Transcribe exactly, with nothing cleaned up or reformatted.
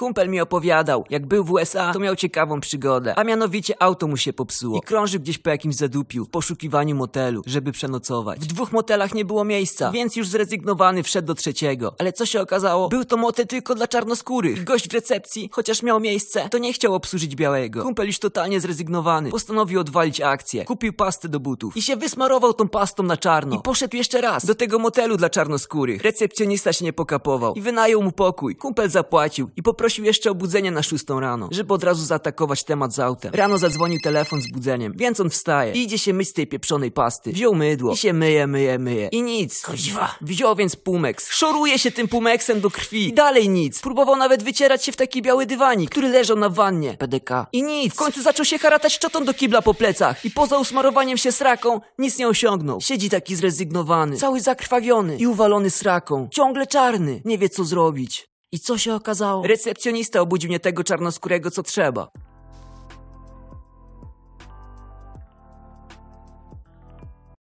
Kumpel mi opowiadał, jak był w U S A, to miał ciekawą przygodę. A mianowicie auto mu się popsuło i krążył gdzieś po jakimś zadupiu w poszukiwaniu motelu, żeby przenocować. W dwóch motelach nie było miejsca, więc już zrezygnowany wszedł do trzeciego. Ale co się okazało? Był to motel tylko dla czarnoskórych. Gość w recepcji, chociaż miał miejsce, to nie chciał obsłużyć białego. Kumpel już totalnie zrezygnowany postanowił odwalić akcję. Kupił pastę do butów i się wysmarował tą pastą na czarno. I poszedł jeszcze raz do tego motelu dla czarnoskórych. Recepcjonista się nie pokapował i wynajął mu pokój. Kumpel zapłacił i poprosił jeszcze o budzenie na szóstą rano, żeby od razu zaatakować temat z autem. Rano zadzwonił telefon z budzeniem, więc on wstaje i idzie się myć z tej pieprzonej pasty. Wziął mydło i się myje, myje, myje. I nic. Koźwa. Wziął więc pumeks. Szoruje się tym pumeksem do krwi. I dalej nic. Próbował nawet wycierać się w taki biały dywanik, który leżał na wannie. P D K. I nic. W końcu zaczął się haratać szczotą do kibla po plecach. I poza usmarowaniem się sraką nic nie osiągnął. Siedzi taki zrezygnowany, cały zakrwawiony i uwalony sraką. Ciągle czarny. Nie wie co zrobić. I co się okazało? Recepcjonista obudził mnie tego czarnoskórego co trzeba.